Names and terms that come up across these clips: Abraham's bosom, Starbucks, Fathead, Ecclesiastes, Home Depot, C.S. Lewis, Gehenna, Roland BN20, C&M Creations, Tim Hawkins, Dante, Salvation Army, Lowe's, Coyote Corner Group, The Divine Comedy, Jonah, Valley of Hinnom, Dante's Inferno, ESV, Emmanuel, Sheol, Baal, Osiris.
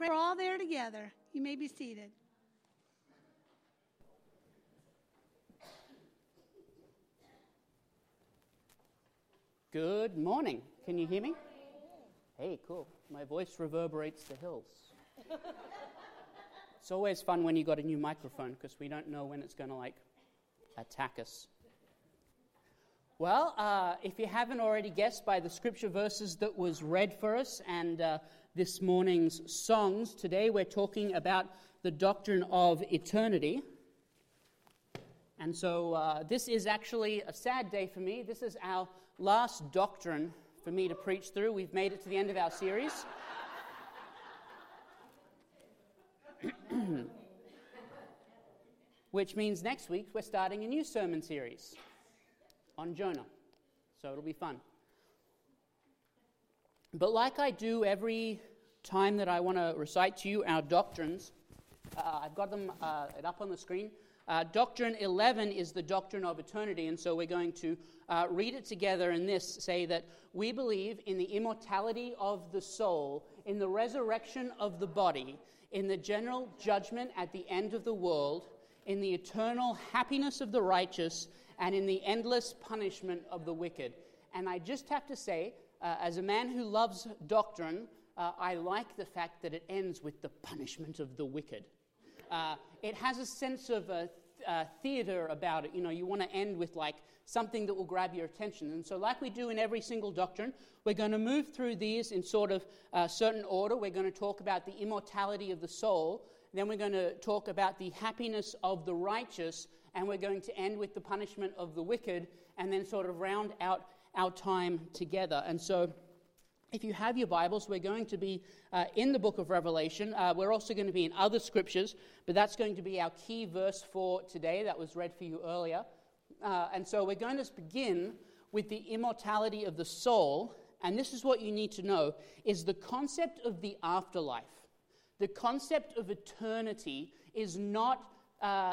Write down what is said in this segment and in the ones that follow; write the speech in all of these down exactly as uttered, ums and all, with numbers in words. pray we're all there together. You may be seated. Good morning. Can you hear me? Hey, cool. My voice reverberates the hills. It's always fun when you got a new microphone because we don't know when it's going to, like, attack us. Well, uh, if you haven't already guessed by the scripture verses that was read for us and uh, this morning's songs, today we're talking about the doctrine of eternity. And so uh, this is actually a sad day for me. This is our last doctrine for me to preach through. We've made it to the end of our series. Which means next week we're starting a new sermon series on Jonah, so it'll be fun. But like I do every time that I want to recite to you our doctrines, uh, I've got them uh, up on the screen. Uh, Doctrine eleven is the doctrine of eternity, and so we're going to uh, read it together in this, say that we believe in the immortality of the soul, in the resurrection of the body, in the general judgment at the end of the world, in the eternal happiness of the righteous, and in the endless punishment of the wicked. And I just have to say, uh, as a man who loves doctrine, uh, I like the fact that it ends with the punishment of the wicked. Uh, it has a sense of uh, th- uh, theater about it. You know, you want to end with, like, something that will grab your attention. And so like we do in every single doctrine, we're going to move through these in sort of uh, certain order. We're going to talk about the immortality of the soul. Then we're going to talk about the happiness of the righteous, and we're going to end with the punishment of the wicked, and then sort of round out our time together. And so if you have your Bibles, we're going to be uh, in the book of Revelation. Uh, we're also going to be in other scriptures, but that's going to be our key verse for today that was read for you earlier. Uh, and so we're going to begin with the immortality of the soul, and this is what you need to know, is the concept of the afterlife. The concept of eternity is not uh,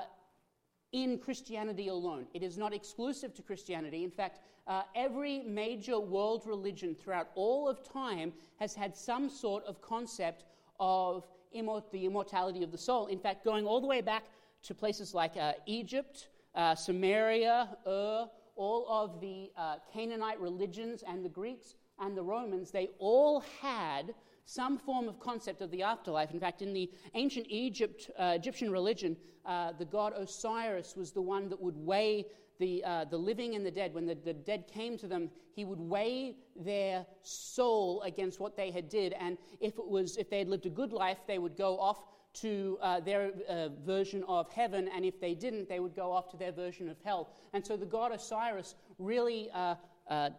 in Christianity alone. It is not exclusive to Christianity. In fact, uh, every major world religion throughout all of time has had some sort of concept of immort- the immortality of the soul. In fact, going all the way back to places like uh, Egypt, uh, Samaria, Ur, all of the uh, Canaanite religions and the Greeks and the Romans, they all had some form of concept of the afterlife. In fact, in the ancient Egypt, uh, Egyptian religion, uh, the god Osiris was the one that would weigh the uh, the living and the dead. When the, the dead came to them, he would weigh their soul against what they had did. And if it was if they had lived a good life, they would go off to uh, their uh, version of heaven, and if they didn't, they would go off to their version of hell. And so the god Osiris really Uh, uh,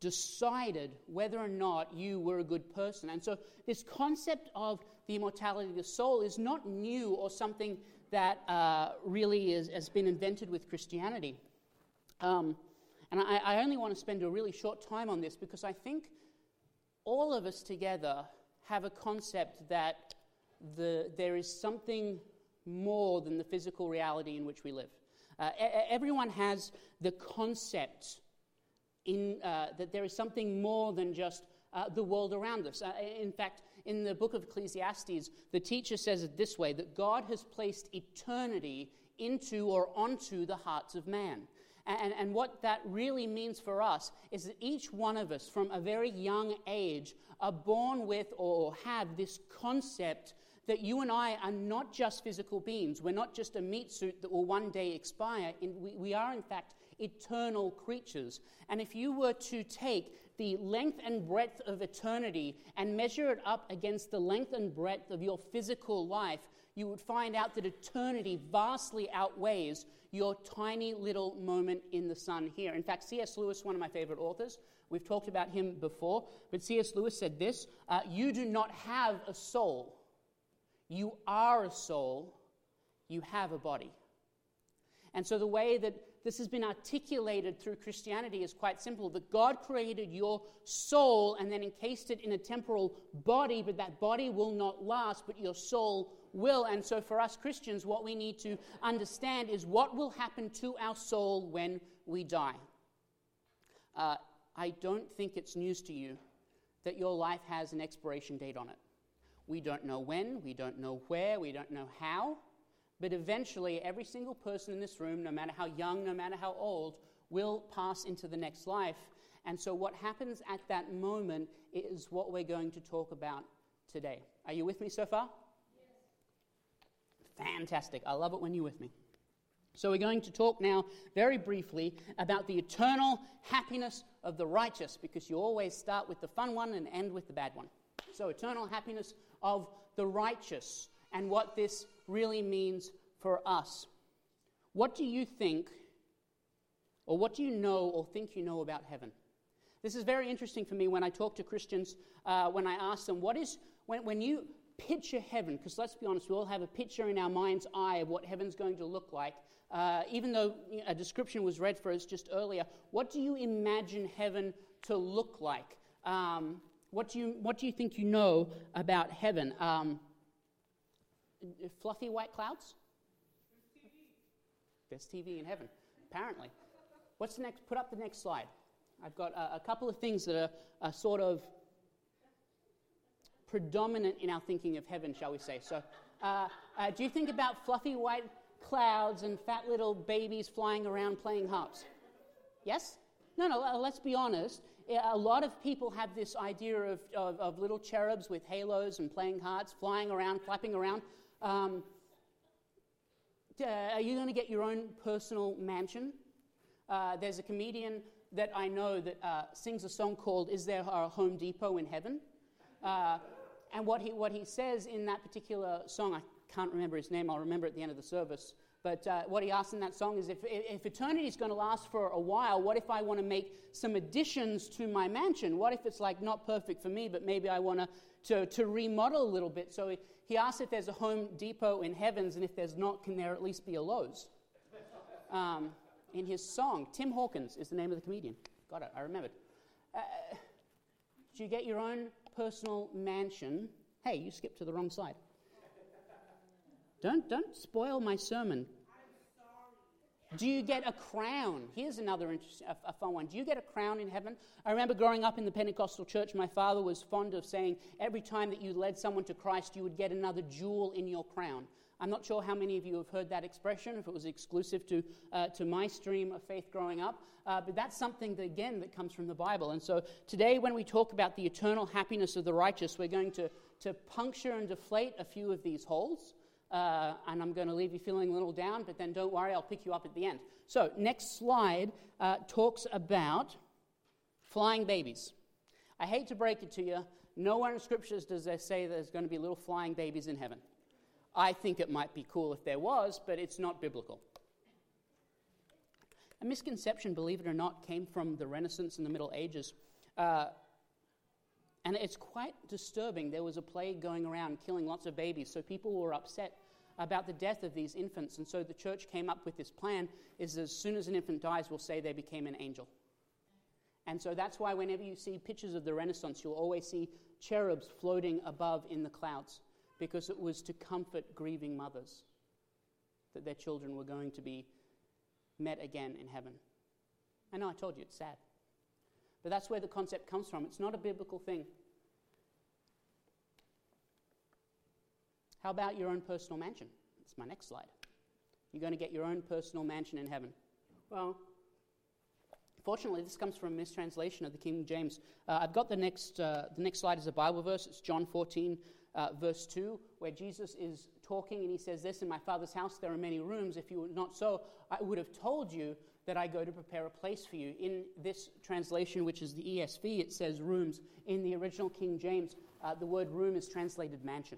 decided whether or not you were a good person. And so this concept of the immortality of the soul is not new or something that uh, really is, has been invented with Christianity. Um, and I, I only want to spend a really short time on this because I think all of us together have a concept that the, there is something more than the physical reality in which we live. Uh, e- everyone has the concept In, uh, that there is something more than just uh, the world around us. Uh, in fact, in the book of Ecclesiastes, the teacher says it this way, that God has placed eternity into or onto the hearts of man. And, and what that really means for us is that each one of us from a very young age are born with or have this concept that you and I are not just physical beings. We're not just a meat suit that will one day expire. In, we, we are, in fact, eternal creatures. And if you were to take the length and breadth of eternity and measure it up against the length and breadth of your physical life, you would find out that eternity vastly outweighs your tiny little moment in the sun here. In fact, C S Lewis, one of my favorite authors, we've talked about him before, but C S Lewis said this, uh, you do not have a soul. You are a soul. You have a body. And so the way that this has been articulated through Christianity is quite simple, that God created your soul and then encased it in a temporal body, but that body will not last, but your soul will. And so for us Christians, what we need to understand is what will happen to our soul when we die. Uh, I don't think it's news to you that your life has an expiration date on it. We don't know when, we don't know where, we don't know how, but eventually every single person in this room, no matter how young, no matter how old, will pass into the next life. And so what happens at that moment is what we're going to talk about today. Are you with me so far? Yes. Fantastic. I love it when you're with me. So we're going to talk now very briefly about the eternal happiness of the righteous, because you always start with the fun one and end with the bad one. So eternal happiness of the righteous and what this really means for us. What do you think, or what do you know or think you know about heaven? This is very interesting for me when I talk to Christians, uh, when I ask them, what is, when, when you picture heaven, because let's be honest, we all have a picture in our mind's eye of what heaven's going to look like. Uh, even though you know, a description was read for us just earlier, what do you imagine heaven to look like? Um, what do you what do you think you know about heaven? Um, fluffy white clouds? There's T V. There's T V in heaven, apparently. What's the next? Put up the next slide. I've got a, a couple of things that are, are sort of predominant in our thinking of heaven, shall we say. So uh, uh, do you think about fluffy white clouds and fat little babies flying around playing harps? Yes? No, no, let's be honest. A lot of people have this idea of, of, of little cherubs with halos and playing harps, flying around, flapping around. Um, uh, are you going to get your own personal mansion? Uh, there's a comedian that I know that uh, sings a song called Is There a Home Depot in Heaven? Uh, and what he what he says in that particular song, I can't remember his name, I'll remember at the end of the service, but uh, what he asks in that song is, if, if eternity is going to last for a while, what if I want to make some additions to my mansion? What if it's like not perfect for me, but maybe I want to to remodel a little bit? So he, he asks if there's a Home Depot in heavens, and if there's not, can there at least be a Lowe's? Um, in his song, Tim Hawkins is the name of the comedian. Got it, I remembered. Uh, do you get your own personal mansion? Hey, you skipped to the wrong slide. Don't don't spoil my sermon. I'm sorry. Do you get a crown? Here's another interesting, a, a fun one. Do you get a crown in heaven? I remember growing up in the Pentecostal church, my father was fond of saying every time that you led someone to Christ, you would get another jewel in your crown. I'm not sure how many of you have heard that expression, if it was exclusive to uh, to my stream of faith growing up, uh, but that's something that, again, that comes from the Bible. And so today when we talk about the eternal happiness of the righteous, we're going to, to puncture and deflate a few of these holes, uh, and I'm going to leave you feeling a little down, but then don't worry, I'll pick you up at the end. So next slide uh, talks about flying babies. I hate to break it to you, nowhere in Scriptures does they say there's going to be little flying babies in heaven. I think it might be cool if there was, but it's not biblical. A misconception, believe it or not, came from the Renaissance and the Middle Ages. Uh, and it's quite disturbing. There was a plague going around killing lots of babies, so people were upset about the death of these infants. And so the church came up with this plan, is as soon as an infant dies, we'll say they became an angel. And so that's why whenever you see pictures of the Renaissance, you'll always see cherubs floating above in the clouds, because it was to comfort grieving mothers that their children were going to be met again in heaven. I know I told you, it's sad. But that's where the concept comes from. It's not a biblical thing. How about your own personal mansion? That's my next slide. You're going to get your own personal mansion in heaven. Well, fortunately, this comes from a mistranslation of the King James. Uh, I've got the next uh, the next slide is a Bible verse. It's John fourteen, uh, verse two, where Jesus is talking, and he says this, "In my Father's house there are many rooms. If you were not so, I would have told you that I go to prepare a place for you." In this translation, which is the E S V, it says rooms. In the original King James, uh, the word room is translated mansion.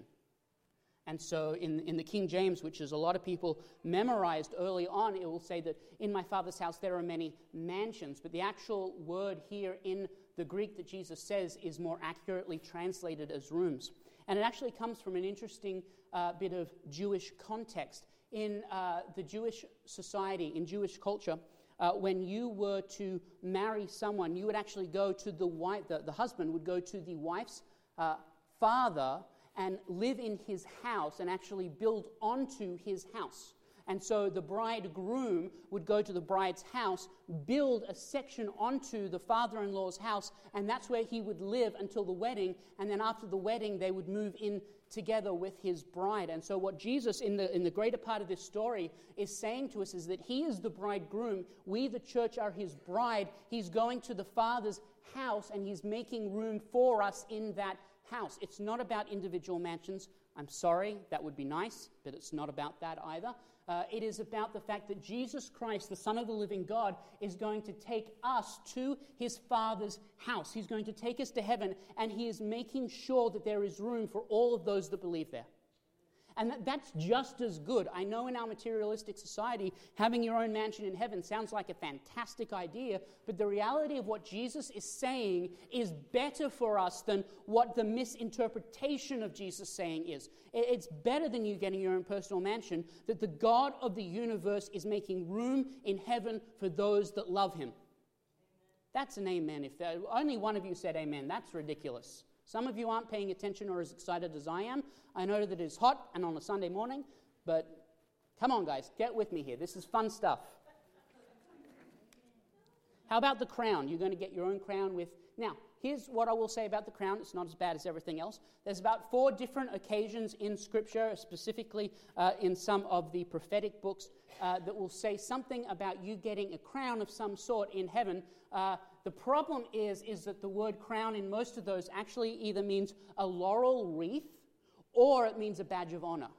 And so in, in the King James, which is a lot of people memorized early on, it will say that in my Father's house there are many mansions. But the actual word here in the Greek that Jesus says is more accurately translated as rooms. And it actually comes from an interesting uh, bit of Jewish context. In uh, the Jewish society, in Jewish culture, uh, when you were to marry someone, you would actually go to the wife, the, the husband would go to the wife's uh, father and live in his house and actually build onto his house. And so the bridegroom would go to the bride's house, build a section onto the father-in-law's house, and that's where he would live until the wedding, and then after the wedding they would move in together with his bride. And so what Jesus in the in the greater part of this story is saying to us is that he is the bridegroom. We, the church, are his bride. He's going to the Father's house, and he's making room for us in that house. It's not about individual mansions. I'm sorry, that would be nice, but it's not about that either. Uh, it is about the fact that Jesus Christ, the Son of the living God, is going to take us to his Father's house. He's going to take us to heaven, and he is making sure that there is room for all of those that believe there. And that, that's just as good. I know in our materialistic society, having your own mansion in heaven sounds like a fantastic idea, but the reality of what Jesus is saying is better for us than what the misinterpretation of Jesus saying is. It's better than you getting your own personal mansion, that the God of the universe is making room in heaven for those that love him. Amen. That's an amen. If there, only one of you said amen, that's ridiculous. Some of you aren't paying attention or as excited as I am. I know that it's hot and on a Sunday morning, but come on, guys, get with me here. This is fun stuff. How about the crown? You're going to get your own crown with... Now, here's what I will say about the crown. It's not as bad as everything else. There's about four different occasions in Scripture, specifically uh, in some of the prophetic books, uh, that will say something about you getting a crown of some sort in heaven. Uh, the problem is, is that the word crown in most of those actually either means a laurel wreath or it means a badge of honor.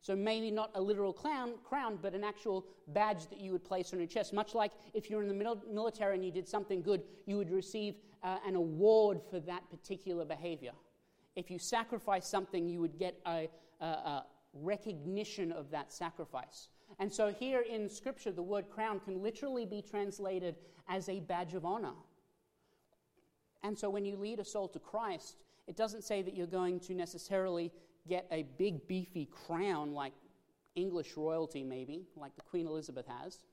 So maybe not a literal clown, crown, but an actual badge that you would place on your chest. Much like if you're in the military and you did something good, you would receive uh, an award for that particular behavior. If you sacrifice something, you would get a, a, a recognition of that sacrifice. And so here in Scripture, the word crown can literally be translated as a badge of honor. And so when you lead a soul to Christ, it doesn't say that you're going to necessarily get a big beefy crown like English royalty, maybe, like the Queen Elizabeth has.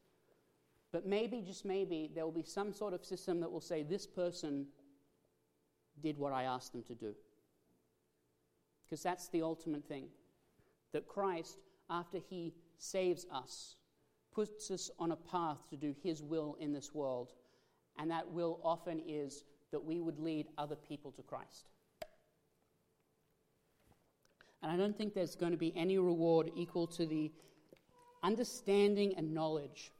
But maybe, just maybe, there will be some sort of system that will say, this person did what I asked them to do. Because that's the ultimate thing. That Christ, after he saves us, puts us on a path to do his will in this world. And that will often is that we would lead other people to Christ. And I don't think there's going to be any reward equal to the understanding and knowledge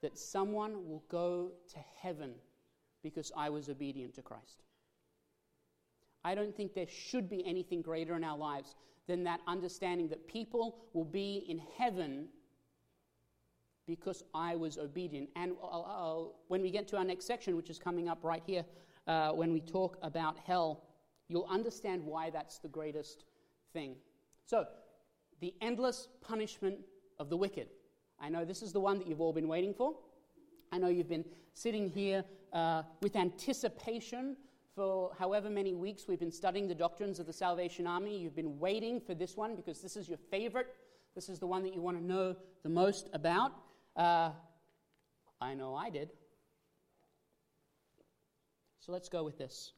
that someone will go to heaven because I was obedient to Christ. I don't think there should be anything greater in our lives than that understanding that people will be in heaven because I was obedient. And I'll, I'll, when we get to our next section, which is coming up right here, uh, when we talk about hell, you'll understand why that's the greatest thing. So, the endless punishment of the wicked. I know this is the one that you've all been waiting for. I know you've been sitting here uh, with anticipation for however many weeks we've been studying the doctrines of the Salvation Army. You've been waiting for this one because this is your favorite. This is the one that you want to know the most about. Uh, I know I did. So let's go with this.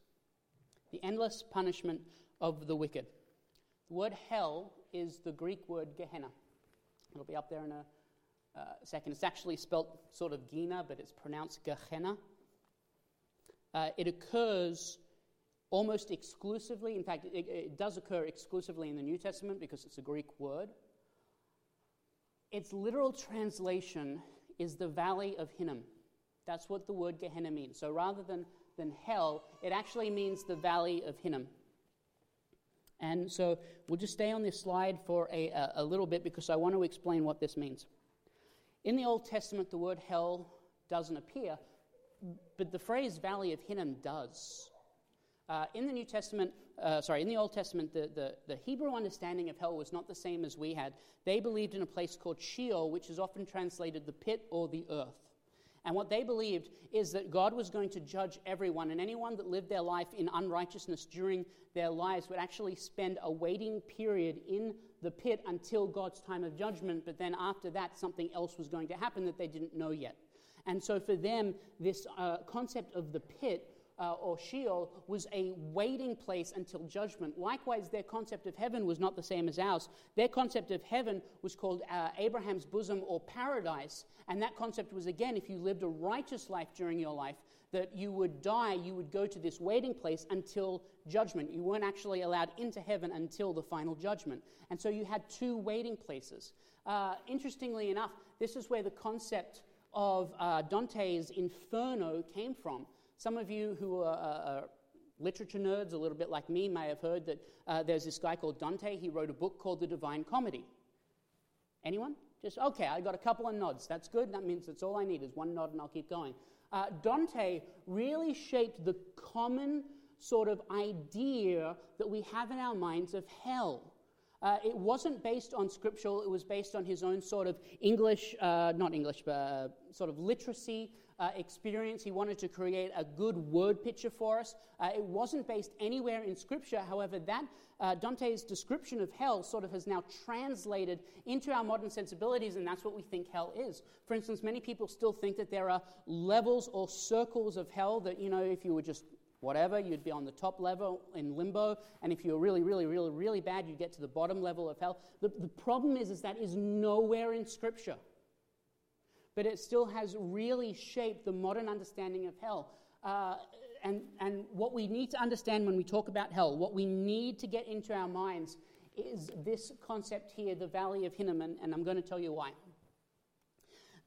The endless punishment of the wicked. The word hell is the Greek word Gehenna. It'll be up there in a uh, second. It's actually spelled sort of Gina, but it's pronounced Gehenna. Uh, it occurs almost exclusively. In fact, it, it does occur exclusively in the New Testament because it's a Greek word. Its literal translation is the Valley of Hinnom. That's what the word Gehenna means. So rather than than hell, it actually means the Valley of Hinnom. And so we'll just stay on this slide for a, a, a little bit because I want to explain what this means. In the Old Testament, the word hell doesn't appear, but the phrase Valley of Hinnom does. Uh, in the New Testament, uh, sorry, in the Old Testament, the, the, the Hebrew understanding of hell was not the same as we had. They believed in a place called Sheol, which is often translated the pit or the earth. And what they believed is that God was going to judge everyone, and anyone that lived their life in unrighteousness during their lives would actually spend a waiting period in the pit until God's time of judgment, but then after that something else was going to happen that they didn't know yet. And so for them, this uh, concept of the pit uh, or Sheol was a waiting place until judgment. Likewise, their concept of heaven was not the same as ours. Their concept of heaven was called uh, Abraham's bosom or paradise. And that concept was, again, if you lived a righteous life during your life, that you would die, you would go to this waiting place until judgment. You weren't actually allowed into heaven until the final judgment. And so you had two waiting places. Uh, interestingly enough, this is where the concept of uh, Dante's Inferno came from. Some of you who are, uh, are literature nerds, a little bit like me, may have heard that uh, there's this guy called Dante. He wrote a book called The Divine Comedy. Anyone? Just, okay, I got a couple of nods. That's good. That means that's all I need is one nod and I'll keep going. Uh, Dante really shaped the common sort of idea that we have in our minds of hell. Uh, it wasn't based on scriptural, it was based on his own sort of English, uh, not English, but uh, sort of literacy uh, experience. He wanted to create a good word picture for us. Uh, it wasn't based anywhere in scripture. However, that uh, Dante's description of hell sort of has now translated into our modern sensibilities, and that's what we think hell is. For instance, many people still think that there are levels or circles of hell that, you know, if you were just whatever, you'd be on the top level in limbo, and if you were really, really, really, really bad, you'd get to the bottom level of hell. The, the problem is, is that is nowhere in Scripture. But it still has really shaped the modern understanding of hell. Uh, and, and what we need to understand when we talk about hell, what we need to get into our minds is this concept here, the Valley of Hinnom, and, and I'm going to tell you why.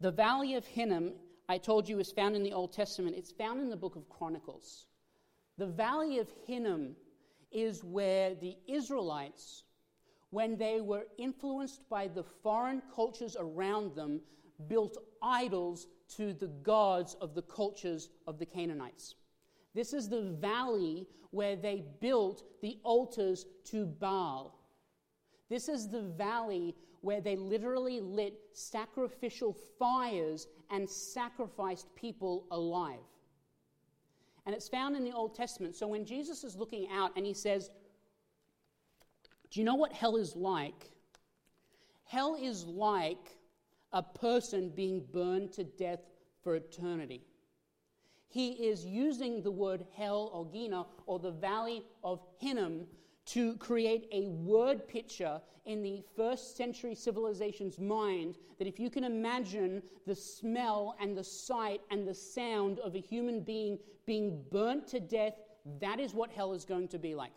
The Valley of Hinnom, I told you, is found in the Old Testament. It's found in the book of Chronicles. The Valley of Hinnom is where the Israelites, when they were influenced by the foreign cultures around them, built idols to the gods of the cultures of the Canaanites. This is the valley where they built the altars to Baal. This is the valley where they literally lit sacrificial fires and sacrificed people alive. And it's found in the Old Testament. So when Jesus is looking out and he says, do you know what hell is like? Hell is like a person being burned to death for eternity. He is using the word hell or Gehenna or the Valley of Hinnom to create a word picture in the first century civilization's mind that if you can imagine the smell and the sight and the sound of a human being being burnt to death, that is what hell is going to be like.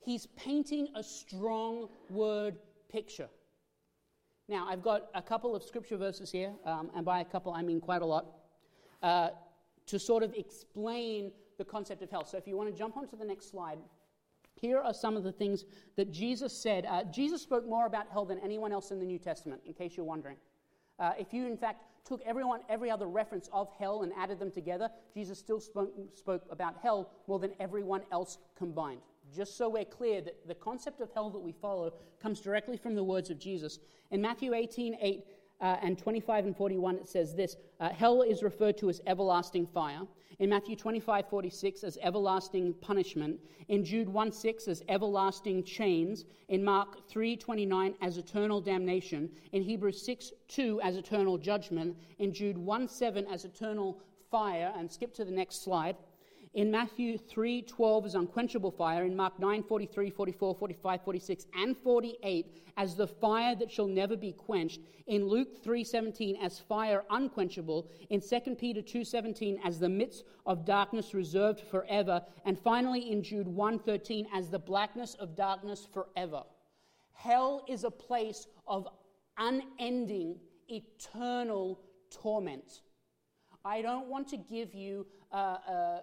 He's painting a strong word picture. Now, I've got a couple of scripture verses here, um, and by a couple I mean quite a lot, uh, to sort of explain the concept of hell. So if you want to jump onto the next slide, here are some of the things that Jesus said. Uh, Jesus spoke more about hell than anyone else in the New Testament, in case you're wondering. Uh, if you, in fact, took everyone, every other reference of hell and added them together, Jesus still spoke, spoke about hell more than everyone else combined. Just so we're clear that the concept of hell that we follow comes directly from the words of Jesus. In Matthew eighteen eight uh, and twenty-five and forty-one, it says this, uh, hell is referred to as everlasting fire. In Matthew twenty-five forty-six as everlasting punishment, in Jude one six as everlasting chains, in Mark three twenty-nine as eternal damnation, in Hebrews six two as eternal judgment, in Jude one seven as eternal fire, and skip to the next slide. In Matthew three twelve as unquenchable fire, in Mark nine forty-three, forty-four, forty-five, forty-six, and forty-eight as the fire that shall never be quenched, in Luke three seventeen as fire unquenchable, in Second Peter two seventeen as the midst of darkness reserved forever, and finally in Jude one thirteen as the blackness of darkness forever. Hell is a place of unending, eternal torment. I don't want to give you a... a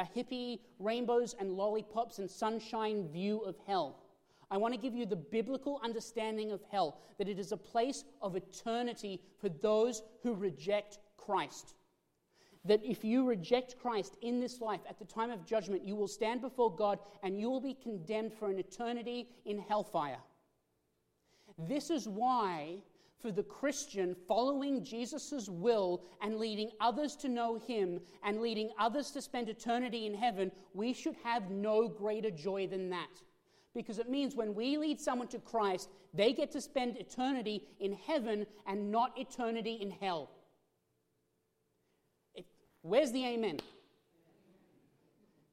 a hippie, rainbows and lollipops and sunshine view of hell. I want to give you the biblical understanding of hell, that it is a place of eternity for those who reject Christ. That if you reject Christ in this life, at the time of judgment, you will stand before God and you will be condemned for an eternity in hellfire. This is why, for the Christian, following Jesus' will and leading others to know him and leading others to spend eternity in heaven, we should have no greater joy than that. Because it means when we lead someone to Christ, they get to spend eternity in heaven and not eternity in hell. It, where's the amen?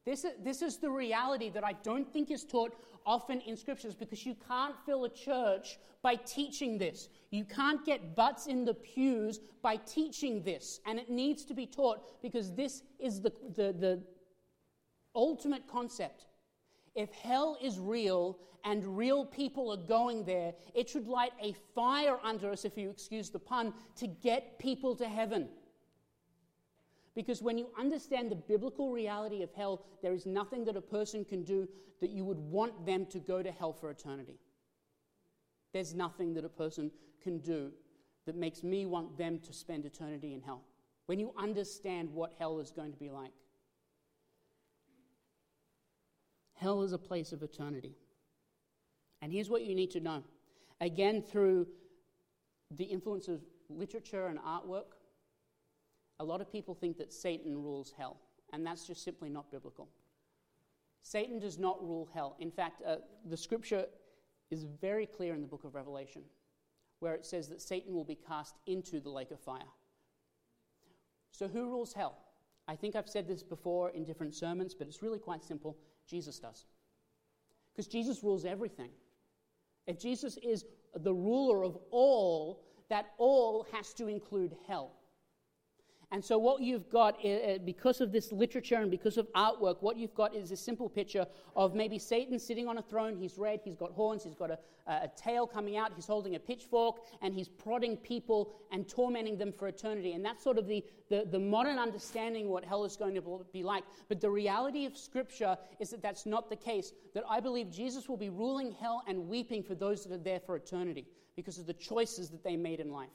This is, this is the reality that I don't think is taught often in scriptures, because you can't fill a church by teaching this. You can't get butts in the pews by teaching this, and it needs to be taught because this is the, the, the ultimate concept. If hell is real and real people are going there, it should light a fire under us, if you excuse the pun, to get people to heaven. Because when you understand the biblical reality of hell, there is nothing that a person can do that you would want them to go to hell for eternity. There's nothing that a person can do that makes me want them to spend eternity in hell. When you understand what hell is going to be like. Hell is a place of eternity. And here's what you need to know. Again, through the influence of literature and artwork, a lot of people think that Satan rules hell, and that's just simply not biblical. Satan does not rule hell. In fact, uh, the scripture is very clear in the book of Revelation, where it says that Satan will be cast into the lake of fire. So who rules hell? I think I've said this before in different sermons, but it's really quite simple. Jesus does. Because Jesus rules everything. If Jesus is the ruler of all, that all has to include hell. And so what you've got, uh, because of this literature and because of artwork, what you've got is a simple picture of maybe Satan sitting on a throne. He's red, he's got horns, he's got a, a tail coming out, he's holding a pitchfork, and he's prodding people and tormenting them for eternity. And that's sort of the, the, the modern understanding of what hell is going to be like. But the reality of Scripture is that that's not the case, that I believe Jesus will be ruling hell and weeping for those that are there for eternity because of the choices that they made in life.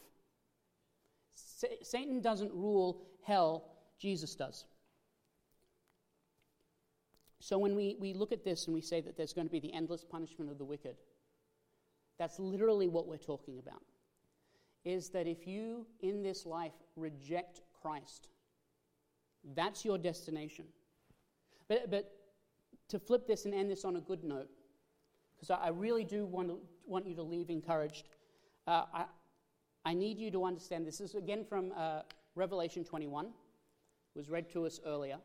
Satan doesn't rule hell, Jesus does. So when we, we look at this and we say that there's going to be the endless punishment of the wicked, that's literally what we're talking about, is that if you, in this life, reject Christ, that's your destination. But, but to flip this and end this on a good note, because I, I really do want to, want you to leave encouraged, uh, I I need you to understand this. This is again from uh, Revelation twenty-one. It was read to us earlier.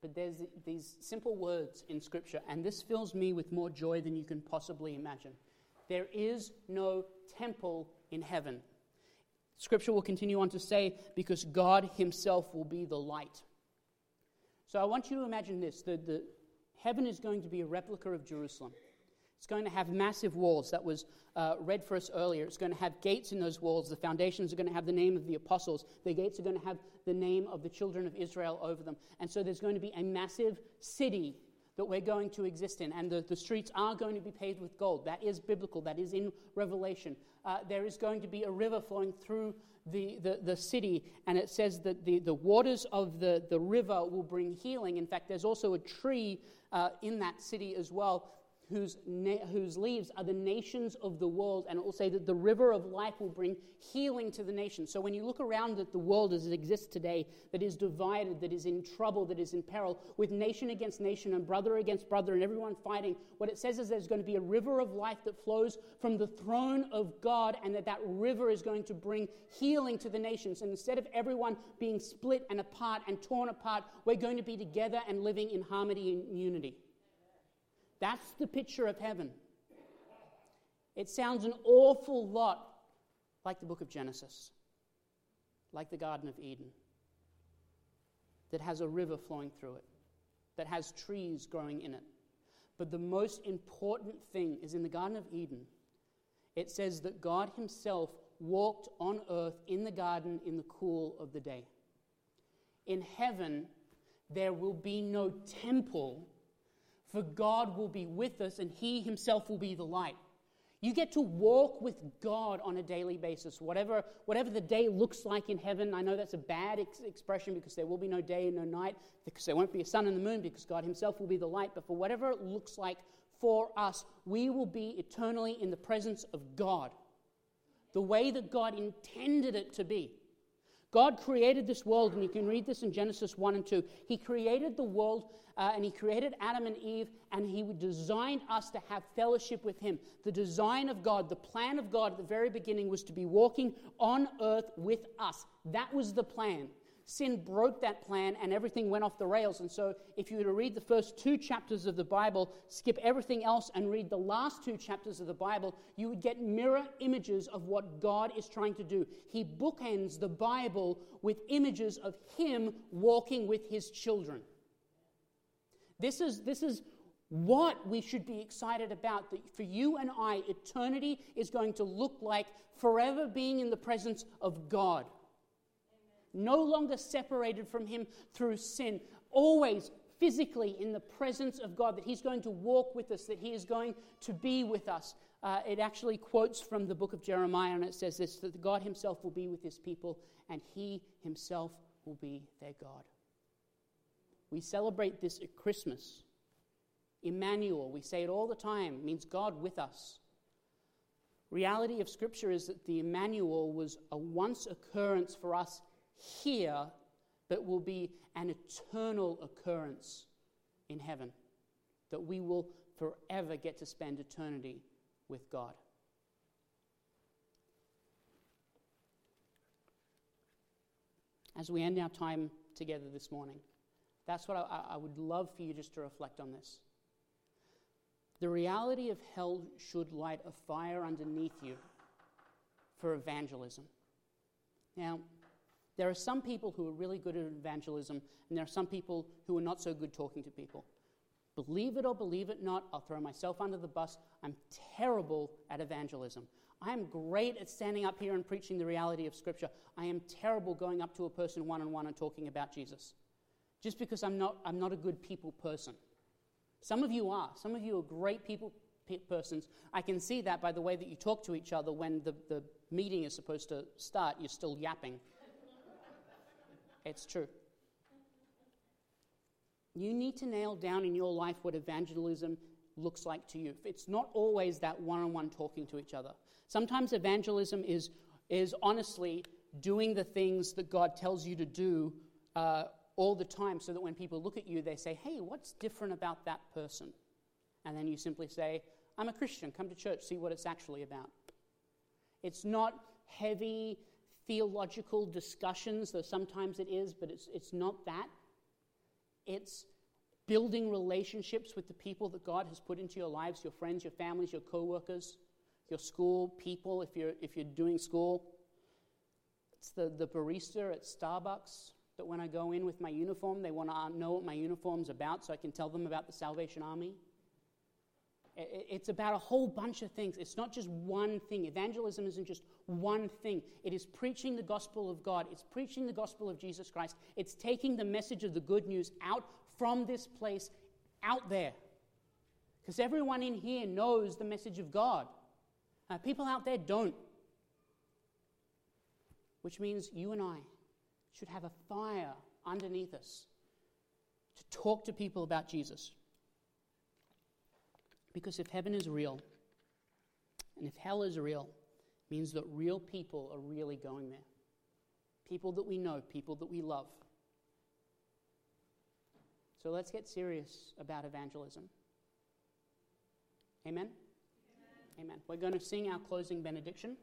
But there's th- these simple words in Scripture, and this fills me with more joy than you can possibly imagine. There is no temple in heaven. Scripture will continue on to say, because God himself will be the light. So I want you to imagine this. The, the heaven is going to be a replica of Jerusalem. It's going to have massive walls. That was uh, read for us earlier. It's going to have gates in those walls. The foundations are going to have the name of the apostles. The gates are going to have the name of the children of Israel over them. And so there's going to be a massive city that we're going to exist in. And the, the streets are going to be paved with gold. That is biblical. That is in Revelation. Uh, there is going to be a river flowing through the, the, the city. And it says that the, the waters of the, the river will bring healing. In fact, there's also a tree uh, in that city as well, Whose, na- whose leaves are the nations of the world, and it will say that the river of life will bring healing to the nations. So when you look around at the world as it exists today, that is divided, that is in trouble, that is in peril, with nation against nation and brother against brother and everyone fighting, what it says is there's going to be a river of life that flows from the throne of God, and that that river is going to bring healing to the nations. And instead of everyone being split and apart and torn apart, we're going to be together and living in harmony and unity. That's the picture of heaven. It sounds an awful lot like the book of Genesis, like the Garden of Eden, that has a river flowing through it, that has trees growing in it. But the most important thing is in the Garden of Eden, it says that God himself walked on earth in the garden in the cool of the day. In heaven, there will be no temple, for God will be with us, and he himself will be the light. You get to walk with God on a daily basis, whatever whatever the day looks like in heaven. I know that's a bad ex- expression because there will be no day and no night, because there won't be a sun and the moon, because God himself will be the light. But for whatever it looks like for us, we will be eternally in the presence of God, the way that God intended it to be. God created this world, and you can read this in Genesis one and two. He created the world, uh, and he created Adam and Eve, and he designed us to have fellowship with him. The design of God, the plan of God at the very beginning was to be walking on earth with us. That was the plan. sin broke that plan and everything went off the rails. And so if you were to read the first two chapters of the Bible, skip everything else and read the last two chapters of the Bible, you would get mirror images of what God is trying to do. He bookends the Bible with images of him walking with his children. This is this is what we should be excited about, that for you and I, eternity is going to look like forever being in the presence of God. Amen. No longer separated from him through sin, always physically in the presence of God, that he's going to walk with us, that he is going to be with us. Uh, it actually quotes from the book of Jeremiah, and it says this, that God himself will be with his people, and he himself will be their God. We celebrate this at Christmas. Emmanuel, we say it all the time, means God with us. Reality of Scripture is that the Emmanuel was a once occurrence for us here, but will be an eternal occurrence in heaven, that we will forever get to spend eternity with God. As we end our time together this morning, that's what I, I would love for you just to reflect on this. The reality of hell should light a fire underneath you for evangelism. Now, there are some people who are really good at evangelism, and there are some people who are not so good talking to people. Believe it or believe it not, I'll throw myself under the bus. I'm terrible at evangelism. I am great at standing up here and preaching the reality of Scripture. I am terrible going up to a person one-on-one and talking about Jesus. Just because I'm not, I'm not a good people person. Some of you are. Some of you are great people pe- persons. I can see that by the way that you talk to each other when the, the meeting is supposed to start. You're still yapping. It's true. You need to nail down in your life what evangelism looks like to you. It's not always that one-on-one talking to each other. Sometimes evangelism is, is honestly doing the things that God tells you to do uh, all the time, so that when people look at you, they say, hey, what's different about that person? And then you simply say, I'm a Christian, come to church, see what it's actually about. It's not heavy theological discussions, though sometimes it is, but it's it's not that. It's building relationships with the people that God has put into your lives, your friends, your families, your co-workers, your school people, if you're if you're doing school. It's the, the barista at Starbucks, that when I go in with my uniform, they want to know what my uniform's about so I can tell them about the Salvation Army. It's about a whole bunch of things. It's not just one thing. Evangelism isn't just one thing. It is preaching the gospel of God. It's preaching the gospel of Jesus Christ. It's taking the message of the good news out from this place, out there. Because everyone in here knows the message of God. Uh, people out there don't. Which means you and I should have a fire underneath us to talk to people about Jesus. Because if heaven is real, and if hell is real, it means that real people are really going there. People that we know, people that we love. So let's get serious about evangelism. Amen? Amen. Amen. We're going to sing our closing benediction.